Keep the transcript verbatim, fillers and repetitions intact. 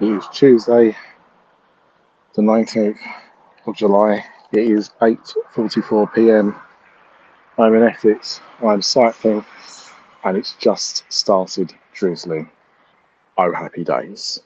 It is Tuesday, the nineteenth of July. It is eight forty-four p m I'm in Essex. I'm cycling, and it's just started drizzling. Oh, happy days.